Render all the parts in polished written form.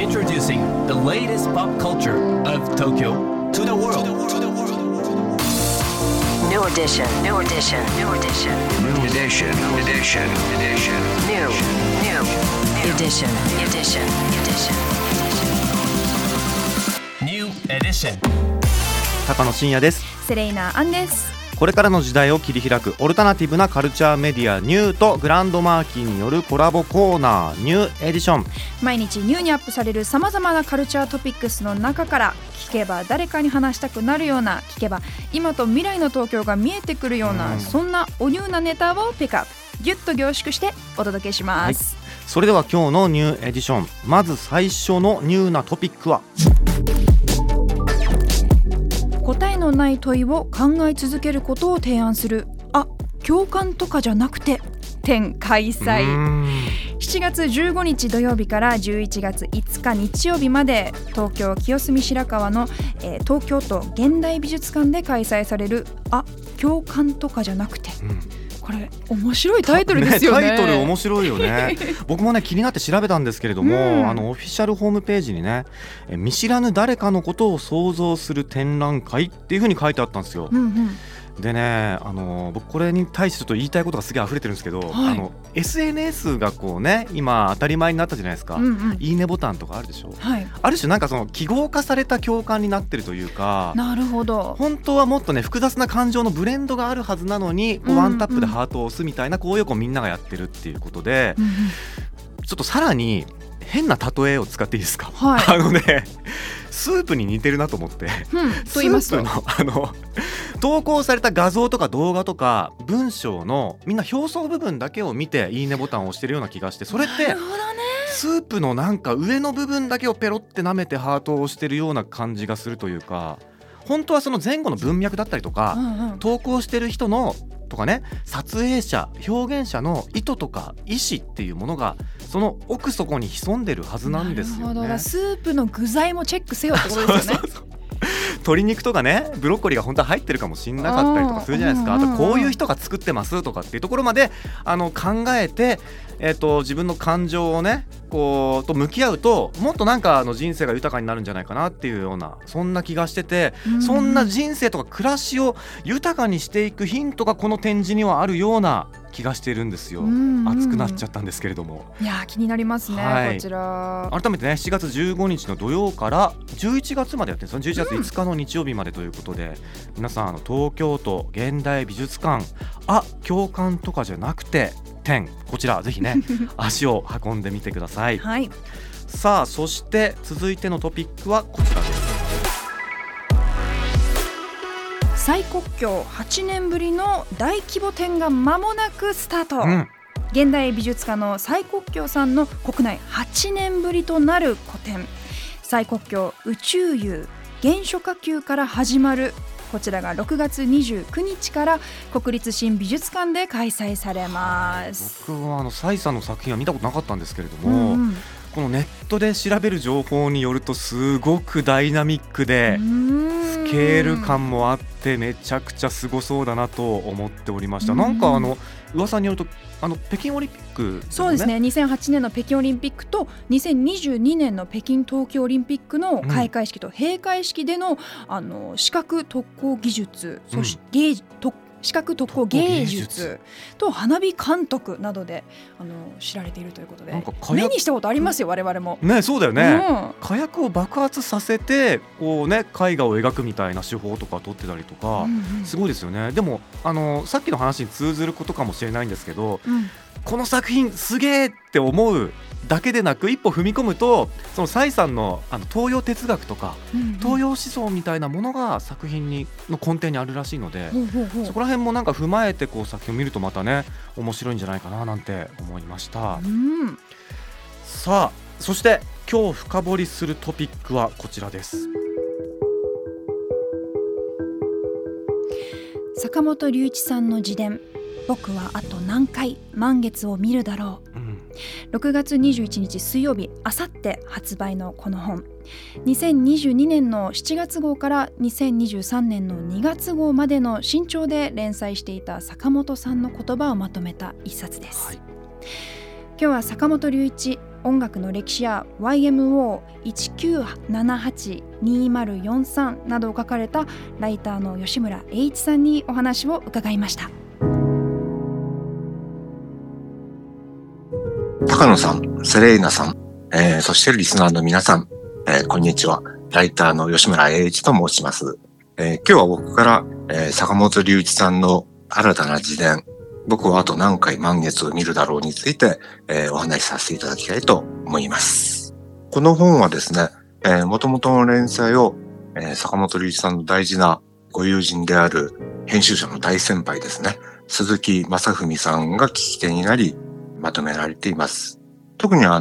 Introducing the latest pop culture of Tokyo to the world. New edition. New edition. New edition. New edition. Edition. Edition. New. New. Edition. Edition. Edition. New edition. 高野真也です。セレイナアンです。これからの時代を切り開くオルタナティブなカルチャーメディアニューとグランドマーキーによるコラボコーナーニューエディション。毎日ニューにアップされるさまざまなカルチャートピックスの中から聞けば誰かに話したくなるような、聞けば今と未来の東京が見えてくるような、そんなおニューなネタをピックアップ、ギュッと凝縮してお届けします、はい、それでは今日のニューエディション、まず最初のニューなトピックは答えのない問いを考え続けることを提案する、あ、共感とかじゃなくて展開催。7月15日土曜日から11月5日日曜日まで東京清澄白河の、東京都現代美術館で開催される、あ、共感とかじゃなくて、これ面白いタイトルですよ ね、 タイトル面白いよね僕もね気になって調べたんですけれども、オフィシャルホームページにね、見知らぬ誰かのことを想像する展覧会っていう風に書いてあったんですよ、でね、僕これに対してちょっと言いたいことがすげえ溢れてるんですけど、SNS がこうね今当たり前になったじゃないですか、いいねボタンとかあるでしょ、ある種なんかその記号化された共感になってるというか、なるほど、本当はもっとね複雑な感情のブレンドがあるはずなのに、ワンタップでハートを押すみたいな行為をみんながやってるっていうことで、ちょっとさらに変な例えを使っていいですか、スープに似てるなと思って、スープの投稿された画像とか動画とか文章のみんな表層部分だけを見ていいねボタンを押してるような気がして、それってスープのなんか上の部分だけをペロって舐めてハートを押してるような感じがするというか、本当はその前後の文脈だったりとか、投稿してる人のとかね、撮影者表現者の意図とか意思っていうものがその奥底に潜んでるはずなんですよね。なるほど、スープの具材もチェックせよってことですよね鶏肉とかねブロッコリーが本当は入ってるかもしれなかったりとかするじゃないですか、あとこういう人が作ってますとかっていうところまで考えて、自分の感情をねこうと向き合うと、もっとなんか人生が豊かになるんじゃないかなっていうような、そんな気がしてて、そんな人生とか暮らしを豊かにしていくヒントがこの展示にはあるような気がしてるんですよ、熱くなっちゃったんですけれども、いや気になりますね、こちら改めてね7月15日の土曜から11月までやってるんですよ、11月5日の日曜日までということで、皆さん東京都現代美術館、あ、共感とかじゃなくて展、こちらぜひね足を運んでみてください、さあそして続いてのトピックはこちらです。再国境8年ぶりの大規模展が間もなくスタート、現代美術家の蔡國強さんの国内8年ぶりとなる個展、蔡國強宇宙遊原初夏球から始まる、こちらが6月29日から国立新美術館で開催されます、僕は蔡さんの作品は見たことなかったんですけれども、このネットで調べる情報によるとすごくダイナミックでスケール感もあってめちゃくちゃすごそうだなと思っておりました。なんか噂によると北京オリンピック、ね、そうですね、2008年の北京オリンピックと2022年の北京冬季オリンピックの開会式と閉会式での、視覚特攻技術、そして芸術、視覚特攻芸術と花火監督などで知られているということで、目にしたことありますよ我々も、ね、そうだよね、火薬を爆発させてこう、ね、絵画を描くみたいな手法とか撮ってたりとか、すごいですよね。でもさっきの話に通ずることかもしれないんですけど、この作品すげーって思うだけでなく、一歩踏み込むとその蔡さんの東洋哲学とか、東洋思想みたいなものが作品にの根底にあるらしいので、そこら辺もなんか踏まえてこう作品を見るとまたね面白いんじゃないかななんて思いました、さあそして今日深掘りするトピックはこちらです。坂本龍一さんの自伝、僕はあと何回満月を見るだろう、6月21日水曜日、あさって発売のこの本、2022年の7月号から2023年の2月号までの新潮で連載していた坂本さんの言葉をまとめた一冊です、今日は坂本龍一音楽の歴史や YMO1978-2043 などを書かれたライターの吉村栄一さんにお話を伺いました。高野さん、セレーナさん、そしてリスナーの皆さん、こんにちは。ライターの吉村栄一と申します。今日は僕から、坂本龍一さんの新たな自伝、僕はあと何回満月を見るだろうについて、お話しさせていただきたいと思います。この本はですね、元々の連載を、坂本龍一さんの大事なご友人である編集者の大先輩ですね、鈴木正文さんが聞き手になりまとめられています。特に坂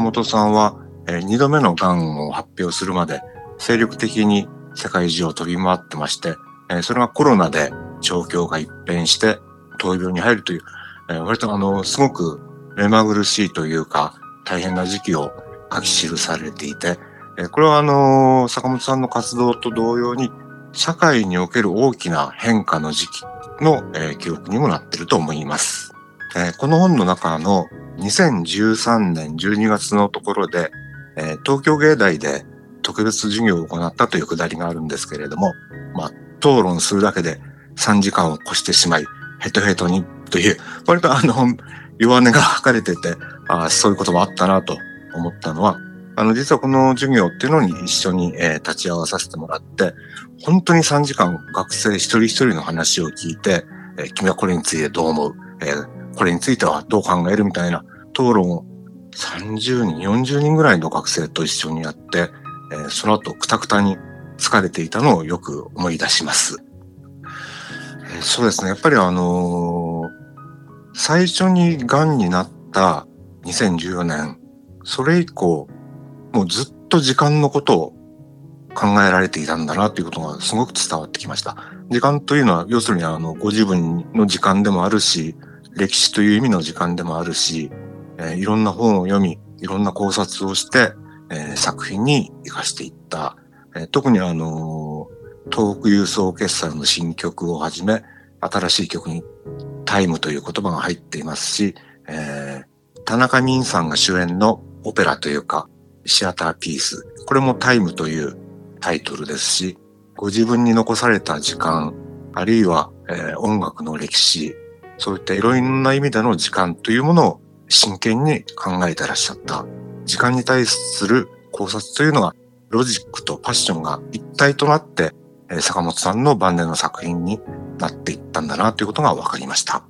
本さんは、2度目の癌を発表するまで精力的に世界中を飛び回ってまして、それがコロナで状況が一変して闘病に入るという、割とすごく目まぐるしいというか大変な時期を書き記されていて、これは坂本さんの活動と同様に社会における大きな変化の時期の、記録にもなっていると思います。この本の中の2013年12月のところで、東京芸大で特別授業を行ったというくだりがあるんですけれども、討論するだけで3時間を越してしまいヘトヘトにという、割と弱音が吐かれてて、そういうこともあったなと思ったのは、実はこの授業っていうのに一緒に、立ち会わさせてもらって、本当に3時間学生一人一人の話を聞いて、君はこれについてどう思う、これについてはどう考えるみたいな討論を30人、40人ぐらいの学生と一緒にやって、その後くたくたに疲れていたのをよく思い出します。そうですね。やっぱり最初に癌になった2014年、それ以降、もうずっと時間のことを考えられていたんだなということがすごく伝わってきました。時間というのは、要するにご自分の時間でもあるし、歴史という意味の時間でもあるし、いろんな本を読み、いろんな考察をして、作品に生かしていった。特に東北郵送決算の新曲をはじめ、新しい曲にタイムという言葉が入っていますし、田中泯さんが主演のオペラというかシアターピース、これもタイムというタイトルですし、ご自分に残された時間、あるいは、音楽の歴史、そういったいろんな意味での時間というものを真剣に考えてらっしゃった。時間に対する考察というのがロジックとパッションが一体となって、坂本さんの晩年の作品になっていったんだなということが分かりました。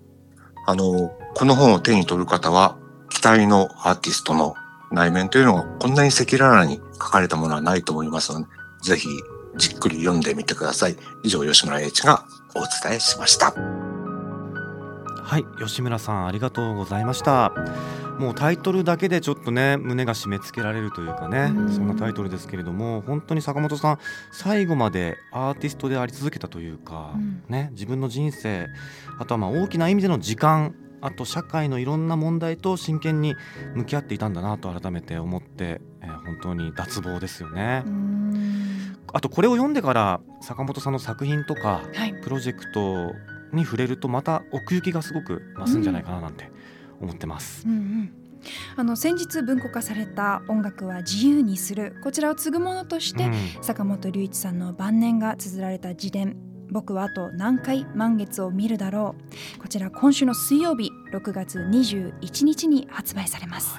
この本を手に取る方は、期待のアーティストの内面というのがこんなに赤裸々に書かれたものはないと思いますので、ぜひじっくり読んでみてください。以上、吉村栄一がお伝えしました。はい、吉村さん、ありがとうございました。もうタイトルだけでちょっとね、胸が締め付けられるというかね、そんなタイトルですけれども、本当に坂本さん、最後までアーティストであり続けたというか、ね、自分の人生、あとは大きな意味での時間、あと社会のいろんな問題と真剣に向き合っていたんだなと改めて思って、本当に脱帽ですよね。あとこれを読んでから坂本さんの作品とか、はい、プロジェクトに触れるとまた奥行きがすごく増すんじゃないかななんて思ってます、先日文庫化された音楽は自由にする、こちらを継ぐものとして、坂本龍一さんの晩年が綴られた自伝、僕はあと何回満月を見るだろう、こちら今週の水曜日6月21日に発売されます、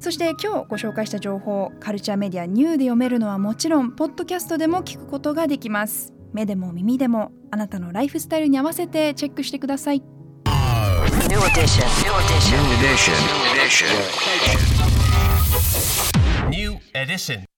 そして今日ご紹介した情報、カルチャーメディアニューで読めるのはもちろん、ポッドキャストでも聞くことができます。目でも耳でもあなたのライフスタイルに合わせてチェックしてください。New edition. New edition. New edition. New edition.